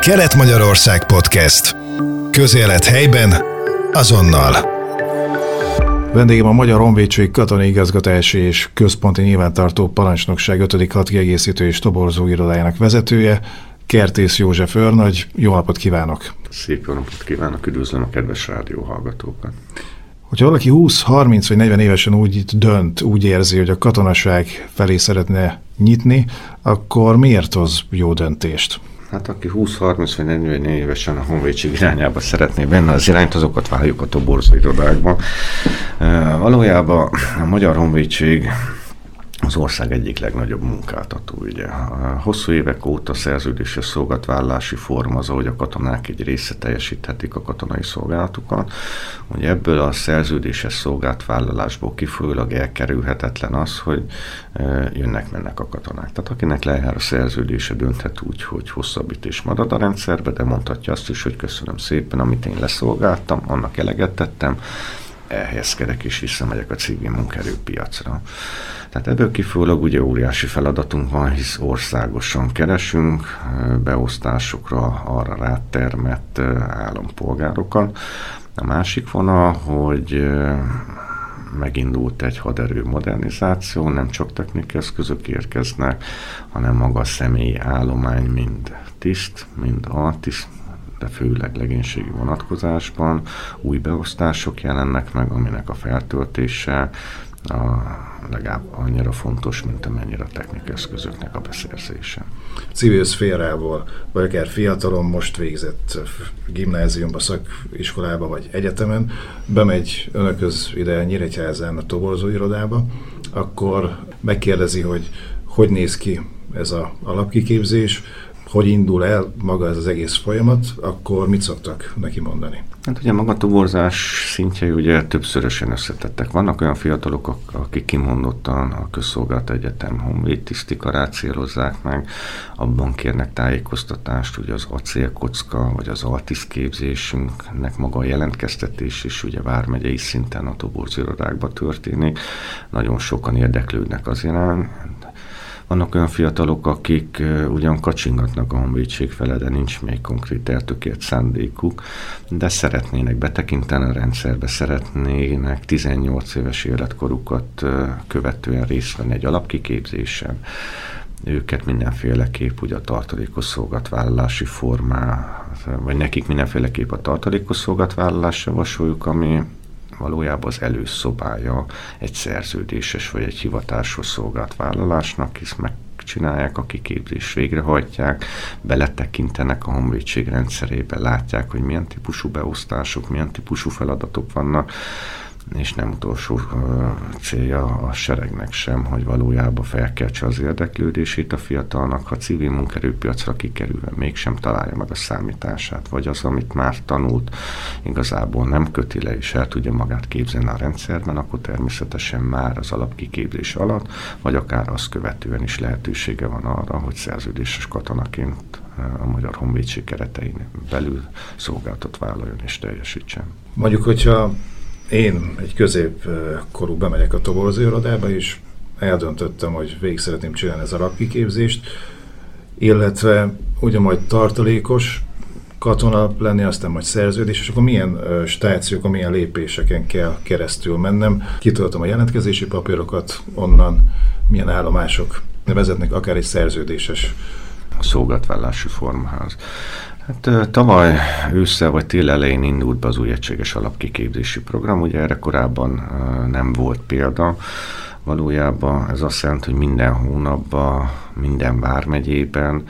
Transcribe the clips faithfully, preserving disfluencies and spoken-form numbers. Kelet-Magyarország Podcast. Közélet helyben, azonnal. Vendégem a Magyar Honvédség Katonai Igazgatási és Központi Nyilvántartó Parancsnokság ötödik Hadkiegészítő és Toborzó Irodájának vezetője, Kertész József őrnagy. Jó napot kívánok! Szép jó napot kívánok, üdvözlöm a kedves rádióhallgatókat! Hogyha valaki húsz, harminc vagy negyven évesen úgy dönt, úgy érzi, hogy a katonaság felé szeretne nyitni, akkor miért hoz jó döntést? Hát aki húsz-harminc vagy negyven évesen a honvédség irányába szeretné venni az irányt, azokat várjuk a toborzó irodákban. E, valójában a Magyar Honvédség az ország egyik legnagyobb munkáltató, ugye. Hosszú évek óta szerződéses szolgálatvállalási forma az, hogy a katonák egy része teljesíthetik a katonai szolgálatukat. Ugye ebből a szerződéses szolgálatvállalásból kifolyólag elkerülhetetlen az, hogy jönnek-mennek a katonák. Tehát akinek lejár a szerződése, dönthet úgy, hogy hosszabbítés marad a rendszerbe, de mondhatja azt is, hogy köszönöm szépen, amit én leszolgáltam, annak eleget tettem, elhelyezkedek és visszamegyek a civil munkaerőpiacra. Tehát ebből kifolyólag ugye óriási feladatunk van, hisz országosan keresünk beosztásokra arra rátermett állampolgárokat. A másik vonal, hogy megindult egy haderő modernizáció, nem csak technikai eszközök érkeznek, hanem maga a személyi állomány mind tiszt, mind altiszt, de főleg legénységi vonatkozásban új beosztások jelennek meg, aminek a feltöltése a legalább annyira fontos, mint amennyire a technikai eszközöknek a beszerzése. Civil szférából, vagy akár fiatalon most végzett gimnáziumba, szakiskolába vagy egyetemen, bemegy önököz ide Nyíregyházán a toborzó irodába, akkor megkérdezi, hogy hogy néz ki ez az alapkiképzés, hogy indul el maga ez az egész folyamat, akkor mit szoktak neki mondani? Hát ugye maga a toborzás szintjei ugye többszörösen összetettek. Vannak olyan fiatalok, akik kimondottan a Közszolgálata Egyetem Honvédtiszti Karát célozzák meg, abban kérnek tájékoztatást, ugye az acélkocka vagy az altiszt képzésünknek maga a jelentkeztetés is ugye vármegyei szinten a toborzó irodákban történik. Nagyon sokan érdeklődnek az iránt. Vannak olyan fiatalok, akik uh, ugyan kacsingatnak a honvédség fele, de nincs még konkrét eltökélt szándékuk, de szeretnének betekinteni a rendszerbe, szeretnének tizennyolc éves életkorukat uh, követően részt venni egy alapkiképzésen. Őket mindenféleképp ugye a tartalékos szolgáltatvállalási formá, vagy nekik mindenféleképp a tartalékos szolgáltatvállalást javasoljuk, ami valójában az előszobája egy szerződéses vagy egy hivatásos szolgáltvállalásnak, hisz megcsinálják a kiképzést, végrehajtják, beletekintenek a honvédség rendszerébe, látják, hogy milyen típusú beosztások, milyen típusú feladatok vannak, és nem utolsó uh, célja a seregnek sem, hogy valójában felkeltse az érdeklődését a fiatalnak, ha civil munkaerőpiacra kikerülve mégsem találja meg a számítását, vagy az, amit már tanult, igazából nem köti le, és el tudja magát képzelni a rendszerben, akkor természetesen már az alapkiképzés alatt, vagy akár azt követően is lehetősége van arra, hogy szerződéses katonaként a Magyar Honvédség keretein belül szolgáltat vállaljon és teljesítsen. Mondjuk, hogyha én egy középkorú bemegyek a toborzó irodába, és eldöntöttem, hogy végig szeretném csinálni az alapkiképzést, illetve ugye majd tartalékos katona lenni, aztán majd szerződés, és akkor milyen stációkon, milyen lépéseken kell keresztül mennem. Kitöltöm a jelentkezési papírokat, onnan milyen állomások vezetnek akár egy szerződéses szolgáltatvállalási formához. Hát tavaly ősszel vagy tél elején indult be az új egységes alapkiképzési program, ugye erre korábban nem volt példa. Valójában ez azt jelenti, hogy minden hónapban, minden vármegyében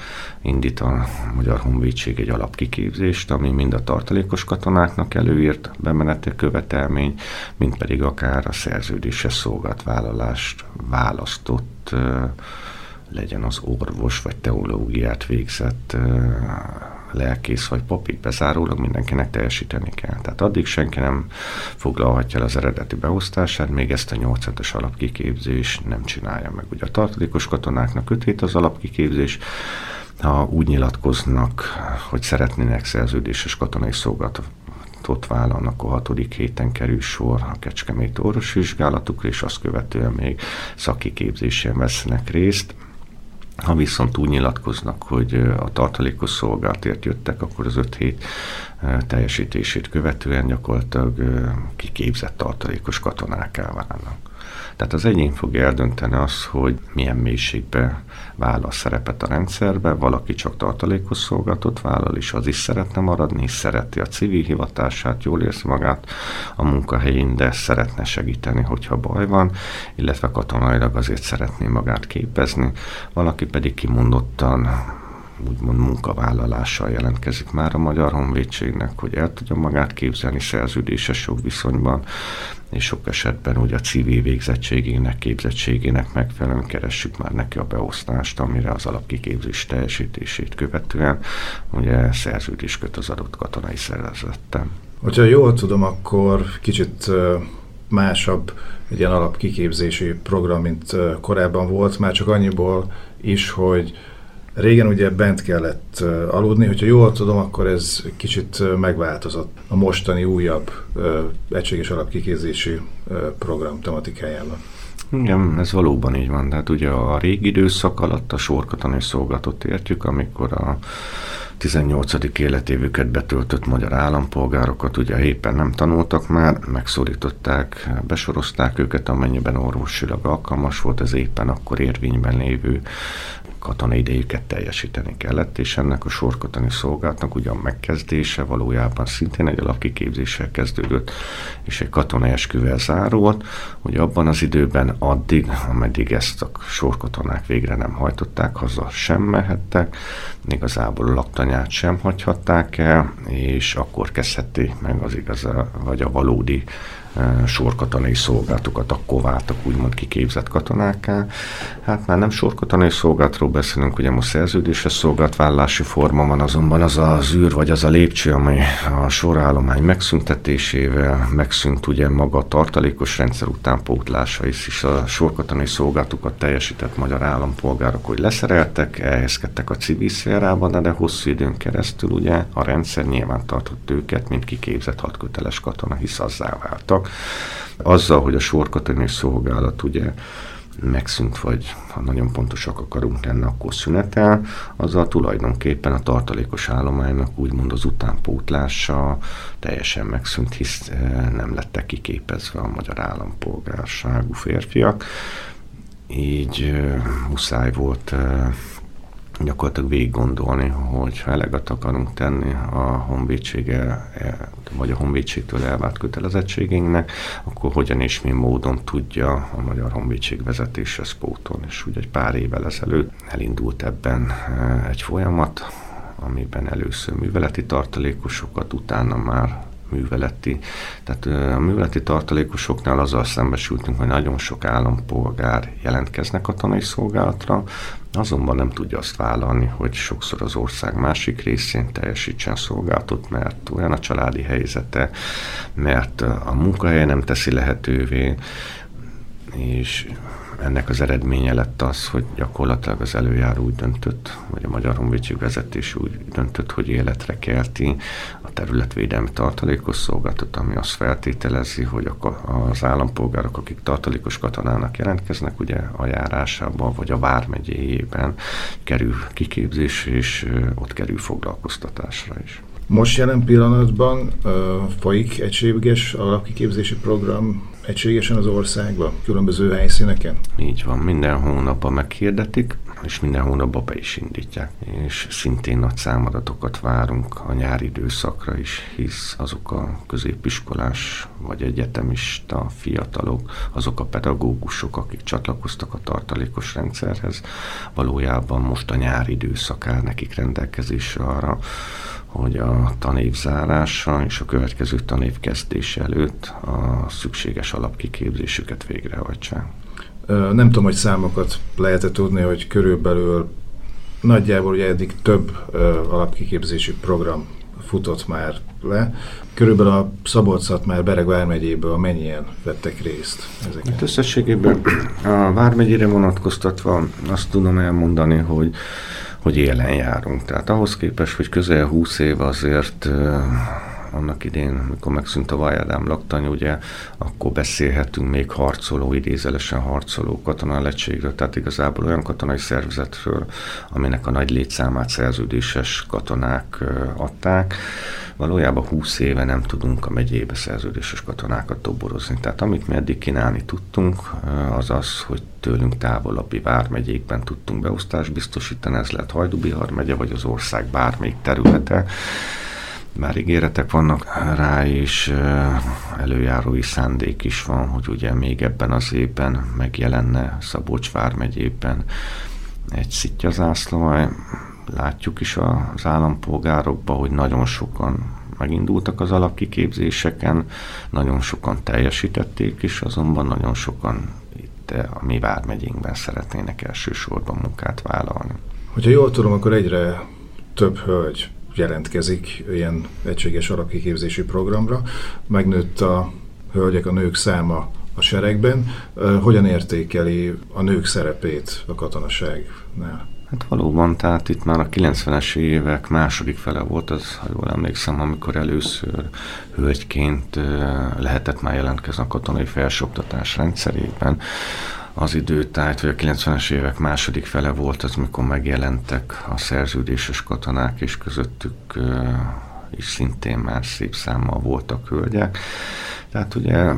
indít a Magyar Honvédség egy alapkiképzést, ami mind a tartalékos katonáknak előírt bemeneti követelmény, mind pedig akár a szerződéses szolgáltatvállalást választott, legyen az orvos vagy teológiát végzett lelkész vagy papig, bezárólag mindenkinek teljesíteni kell. Tehát addig senki nem foglalhatja el az eredeti beosztását, még ezt a nyolc hetes alapkiképzés nem csinálja meg. Ugye a tartalékos katonáknak öt hét az alapkiképzés, ha úgy nyilatkoznak, hogy szeretnének szerződéses katonai szolgálatot vállalni, akkor hatodik héten kerül sor a Kecskemét orvosvizsgálatukra, és azt követően még szakiképzésen vesznek részt. Ha viszont úgy nyilatkoznak, hogy a tartalékos szolgálatért jöttek, akkor az öt hét teljesítését követően gyakorlatilag kiképzett tartalékos katonákká válnak. Tehát az egyén fogja eldönteni azt, hogy milyen mélységbe vállal szerepet a rendszerbe, valaki csak tartalékos szolgálatot vállal, és az is szeretne maradni, és szereti a civil hivatását, jól érzi magát a munkahelyén, de szeretne segíteni, hogyha baj van, illetve katonailag azért szeretné magát képezni, valaki pedig kimondottan úgymond munkavállalással jelentkezik már a Magyar Honvédségnek, hogy el tudja magát képzelni szerződéses jogviszonyban, és sok esetben ugye a civil végzettségének, képzettségének megfelelően keressük már neki a beosztást, amire az alapkiképzés teljesítését követően ugye szerződés köt az adott katonai szervezettel. Hogyha jól tudom, akkor kicsit másabb egy ilyen alapkiképzési program, mint korábban volt, már csak annyiból is, hogy régen ugye bent kellett aludni, hogyha jól tudom, akkor ez kicsit megváltozott a mostani újabb egységes alapkiképzési program tematikájában. Igen, ez valóban így van. Tehát ugye a régi időszak alatt a sorkatonai szolgálatot értjük, amikor a tizennyolcadik életévüket betöltött magyar állampolgárokat ugye éppen nem tanultak már, megszorították, besorozták őket, amennyiben orvosilag alkalmas volt, ez éppen akkor érvényben lévő katonai idejüket teljesíteni kellett, és ennek a sorkatoni szolgálatnak ugyan megkezdése valójában szintén egy alapkiképzéssel kezdődött, és egy katonai esküvel zárult, hogy abban az időben addig, ameddig ezt a sorkatonák végre nem hajtották, haza sem mehettek, igazából a laktanyát sem hagyhatták el, és akkor kezdhették meg az igaza, vagy a valódi sorkatonai szolgálatokat, akkor váltak úgymond kiképzett katonákká. Hát már nem sorkatonai szolgálatról beszélünk, ugye most szerződéses szolgálatvállási forma van, azonban az az űr, vagy az a lépcső, amely a sorállomány megszüntetésével megszűnt ugye maga a tartalékos rendszer utánpótlása, és is a sorkatonai szolgálatokat teljesített magyar állampolgárok, hogy leszereltek, elhelyezkedtek a civil szférában, de hosszú időn keresztül ugye a rendszer nyilván tartott őket, mint kiképzett hadköteles katona, hisz azzá váltak. Azzal, hogy a sorkatonai szolgálat ugye megszűnt, vagy ha nagyon pontosak akarunk lenni, akkor szünetel, azzal tulajdonképpen a tartalékos állománynak úgymond az utánpótlása teljesen megszűnt, hisz nem lettek kiképezve a magyar állampolgárságú férfiak, így muszáj volt gyakorlatilag végig gondolni, hogy ha eleget akarunk tenni a honvédsége, vagy a honvédségtől elvált kötelezettségünknek, akkor hogyan és mi módon tudja a Magyar Honvédség vezetéshez pótolni. És úgy egy pár évvel ezelőtt elindult ebben egy folyamat, amiben először műveleti tartalékosokat, utána már műveleti. Tehát a műveleti tartalékosoknál azzal szembesültünk, hogy nagyon sok állampolgár jelentkeznek a katonai szolgálatra, azonban nem tudja azt vállalni, hogy sokszor az ország másik részén teljesítsen szolgálatot, mert olyan a családi helyzete, mert a munkahelye nem teszi lehetővé, és ennek az eredménye lett az, hogy gyakorlatilag az előjáró úgy döntött, vagy a Magyar Honvédség vezetés úgy döntött, hogy életre kelti a területvédelmi tartalékos szolgálatot, ami azt feltételezi, hogy az állampolgárok, akik tartalékos katonának jelentkeznek, ugye a járásában vagy a vármegyéjében kerül kiképzés, és ott kerül foglalkoztatásra is. Most jelen pillanatban uh, folyik egységes alapkiképzési program egységesen az országban, különböző helyszíneken? Így van, minden hónapban meghirdetik, és minden hónapban be is indítják. És szintén nagy számadatokat várunk a nyári időszakra is, hisz azok a középiskolás vagy egyetemista fiatalok, azok a pedagógusok, akik csatlakoztak a tartalékos rendszerhez, valójában most a nyári időszak áll nekik rendelkezésre arra, hogy a tanév zárása és a következő tanév kezdése előtt a szükséges alapkiképzésüket végrehajtsák. Nem tudom, hogy számokat lehet-e tudni, hogy körülbelül nagyjából ugye eddig több alapkiképzési program futott már le. Körülbelül a Szabolcs-Szatmár-Bereg vármegyéből mennyien vettek részt ezeken? Hát összességében a vármegyére vonatkoztatva azt tudom elmondani, hogy hogy élen járunk. Tehát ahhoz képest, hogy közel húsz év azért annak idén, amikor megszűnt a Vajadám laktany, ugye, akkor beszélhetünk még harcoló, idézelesen harcoló katonalegységről, tehát igazából olyan katonai szervezetről, aminek a nagy létszámát szerződéses katonák adták. Valójában húsz éve nem tudunk a megyébe szerződéses katonákat toborozni. Tehát amit mi eddig kínálni tudtunk, az az, hogy tőlünk távolabbi vármegyékben tudtunk beosztást biztosítani, ez lett Hajdú-Bihar megye, vagy az ország bármelyik területe. Már ígéretek vannak rá, és előjárói szándék is van, hogy ugye még ebben az évben megjelenne Szabolcs vármegyében egy szittyazászlóaj. Látjuk is az állampolgárokban, hogy nagyon sokan megindultak az alapkiképzéseken, nagyon sokan teljesítették is, azonban nagyon sokan itt a mi vármegyénkben szeretnének elsősorban munkát vállalni. Hogyha jól tudom, akkor egyre több hölgy jelentkezik ilyen egységes alapkiképzési programra. Megnőtt a hölgyek, a nők száma a seregben. Hogyan értékeli a nők szerepét a katonaságnál? Hát valóban, tehát itt már a kilencvenes évek második fele volt az, ha jól emlékszem, amikor először hölgyként lehetett már jelentkezni a katonai felsőoktatás rendszerében. Az időtájt, vagy a kilencvenes évek második fele volt az, amikor megjelentek a szerződéses katonák, és közöttük is szintén már szép számmal voltak hölgyek. Tehát ugye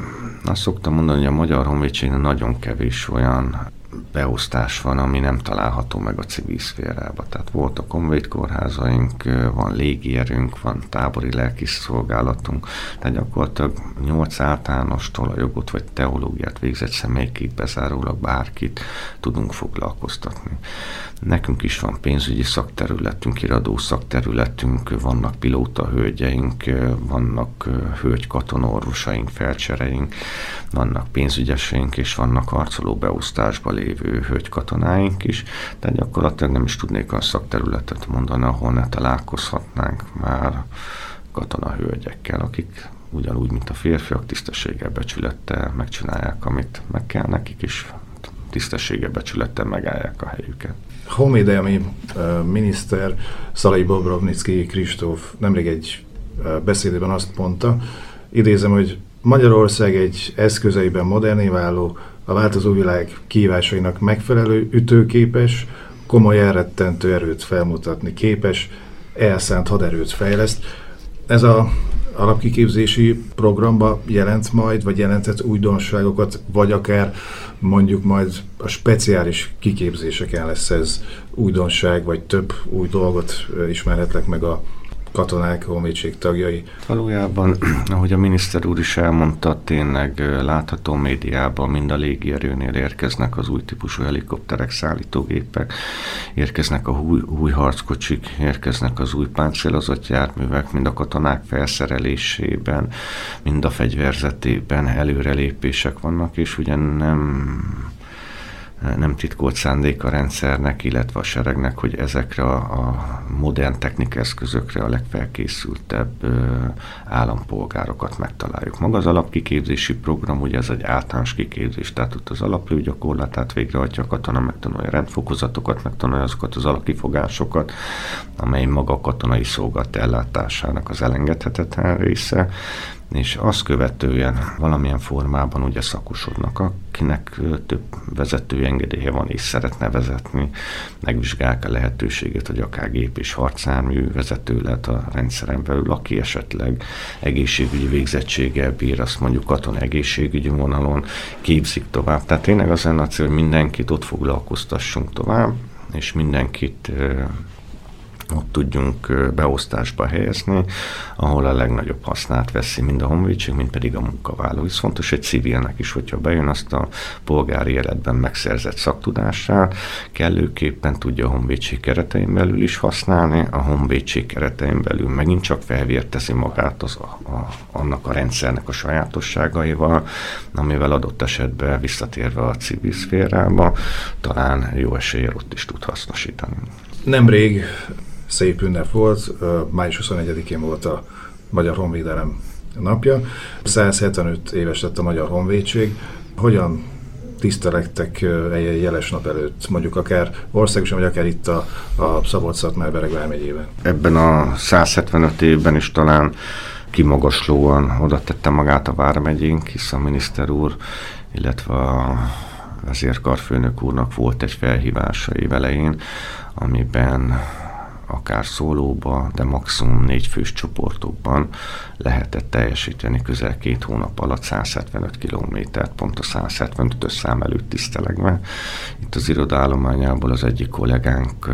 azt szoktam mondani, hogy a Magyar Honvédségnél nagyon kevés olyan beosztás van, ami nem található meg a civil szférába. Tehát voltak honvédkórházaink, van légierünk, van tábori lelkiszolgálatunk, tehát gyakorlatilag nyolc általánostól a jogot vagy teológiát végzett személykig bezárólag bárkit tudunk foglalkoztatni. Nekünk is van pénzügyi szakterületünk, iradó szakterületünk, vannak pilóta hölgyeink, vannak hölgykatonorvosaink, felcsereink, vannak pénzügyeseink, és vannak harcoló beosztásban lévő hölgykatonáink is, de gyakorlatilag nem is tudnék a szakterületet mondani, ahol ne találkozhatnánk már katonahölgyekkel, akik ugyanúgy, mint a férfiak, tisztességgel, becsülettel megcsinálják, amit meg kell nekik is, tisztességgel, becsülettel megállják a helyüket. Honvédelmi uh, miniszter Szalay-Bobrovniczky Kristóf nemrég egy uh, beszédében azt mondta, idézem, hogy Magyarország egy eszközeiben moderné váló, a változó világ kihívásainak megfelelő, ütőképes, komoly elrettentő erőt felmutatni képes, elszánt haderőt fejleszt. Ez a alapkiképzési programba jelent majd, vagy jelentett újdonságokat, vagy akár mondjuk majd a speciális kiképzéseken lesz ez újdonság, vagy több új dolgot ismerhetnek meg a katonák, honvédség tagjai. Valójában, ahogy a miniszter úr is elmondta, tényleg látható médiában mind a légierőnél érkeznek az új típusú helikopterek, szállítógépek, érkeznek a új, új harckocsik, érkeznek az új páncélozott járművek, mind a katonák felszerelésében, mind a fegyverzetében előrelépések vannak, és ugyan nem... nem titkolt szándék a rendszernek, illetve a seregnek, hogy ezekre a, a modern technikeszközökre a legfelkészültebb ö, állampolgárokat megtaláljuk. Maga az alapkiképzési program, ugye ez egy általános kiképzés, tehát ott az alaplőgyakorlatát végrehajtja a katona, megtanulja rendfokozatokat, megtanulja azokat az alapkifogásokat, amely maga a katonai szolgálat ellátásának az elengedhetetlen része, és azt követően valamilyen formában ugye szakosodnak, akinek több vezetői engedélye van és szeretne vezetni, megvizsgálják a lehetőséget, hogy akár gép és harcjármű vezető lehet a rendszeren belül, aki esetleg egészségügyi végzettséggel bír, azt mondjuk katona egészségügyi vonalon képzik tovább. Tehát tényleg az lenne a cél, hogy mindenkit ott foglalkoztassunk tovább, és mindenkit ott tudjunk beosztásba helyezni, ahol a legnagyobb hasznát veszi mind a honvédség, mind pedig a munkavállaló. Ez fontos egy civilnek is, hogyha bejön, azt a polgári életben megszerzett szaktudását kellőképpen tudja a honvédség keretein belül is használni, a honvédség keretein belül megint csak felvértezi magát az a, a, annak a rendszernek a sajátosságaival, amivel adott esetben visszatérve a civil szférába, talán jó eséllyel ott is tud hasznosítani. Nemrég szép ünnep volt, május huszonegyedikén volt a Magyar Honvédelem napja. száz hetvenöt éves lett a Magyar Honvédség. Hogyan tisztelektek egy jeles nap előtt, mondjuk akár országosan, vagy akár itt a, a Szabolcs-Szatmár-Bereg vármegyében? Ebben a száz hetvenöt évben is talán kimagaslóan oda tette magát a vármegyénk, hisz a miniszter úr, illetve a vezérkarfőnök úrnak volt egy felhívása év elején, amiben akár szólóba, de maximum négy fős csoportokban lehetett teljesíteni közel két hónap alatt száz hetvenöt kilométert, pont a száz hetvenötös szám előtt tisztelegve. Itt az irodaállományából az egyik kollégánk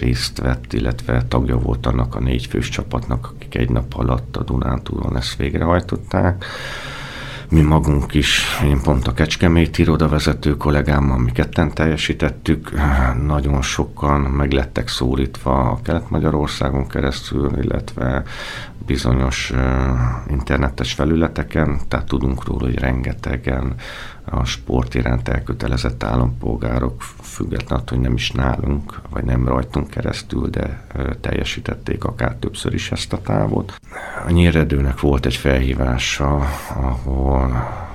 részt vett, illetve tagja volt annak a négy fős csapatnak, akik egy nap alatt a Dunántúlon ezt végrehajtották. Mi magunk is, én pont a Kecskeméti irodavezető kollégámmal, mi ketten teljesítettük, nagyon sokan meglettek szólítva a Kelet-Magyarországon keresztül, illetve bizonyos uh, internetes felületeken, tehát tudunk róla, hogy rengetegen a sport iránt elkötelezett állampolgárok, függetlenül, hogy nem is nálunk, vagy nem rajtunk keresztül, de uh, teljesítették akár többször is ezt a távot. A Nyíredőnek volt egy felhívása, ahol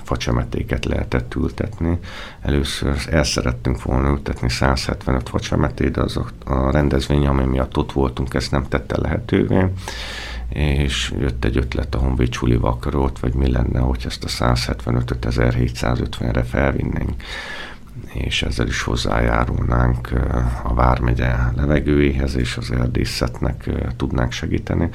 facsemetéket lehetett ültetni. Először el szerettünk volna ültetni száz hetvenöt facsemetét, de az a rendezvény, ami miatt ott voltunk, ezt nem tette lehetővé, és jött egy ötlet a Honvéd Csulival körült, vagy mi lenne, hogy ezt a száz hetvenötöt ezer hétszázötvenre felvinnénk, és ezzel is hozzájárulnánk a vármegye levegőjéhez, és az erdészetnek tudnánk segíteni.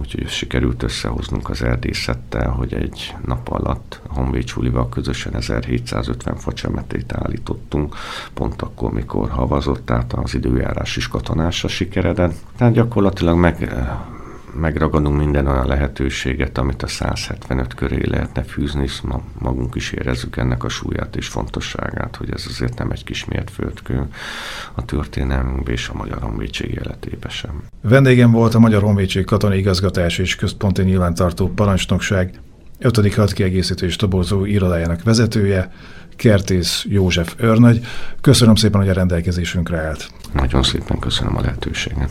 Úgyhogy sikerült összehoznunk az erdészettel, hogy egy nap alatt a Honvéd Csulival közösen ezerhétszázötven facsemetét állítottunk, pont akkor, mikor havazott, tehát az időjárás is katonásra sikeredett. Tehát gyakorlatilag meg... megragadunk minden olyan lehetőséget, amit a száz hetvenöt köré lehetne fűzni, és ma magunk is érezzük ennek a súlyát és fontosságát, hogy ez azért nem egy kis mérföldkő a történelmünkben és a Magyar Honvédség életében sem. Vendégem volt a Magyar Honvédség Katonai Igazgatási és Központi Nyilvántartó Parancsnokság ötödik Hadkiegészítő és Toborzó Irodájának vezetője, Kertész József őrnagy. Köszönöm szépen, hogy a rendelkezésünkre állt. Nagyon szépen köszönöm a lehetőséget.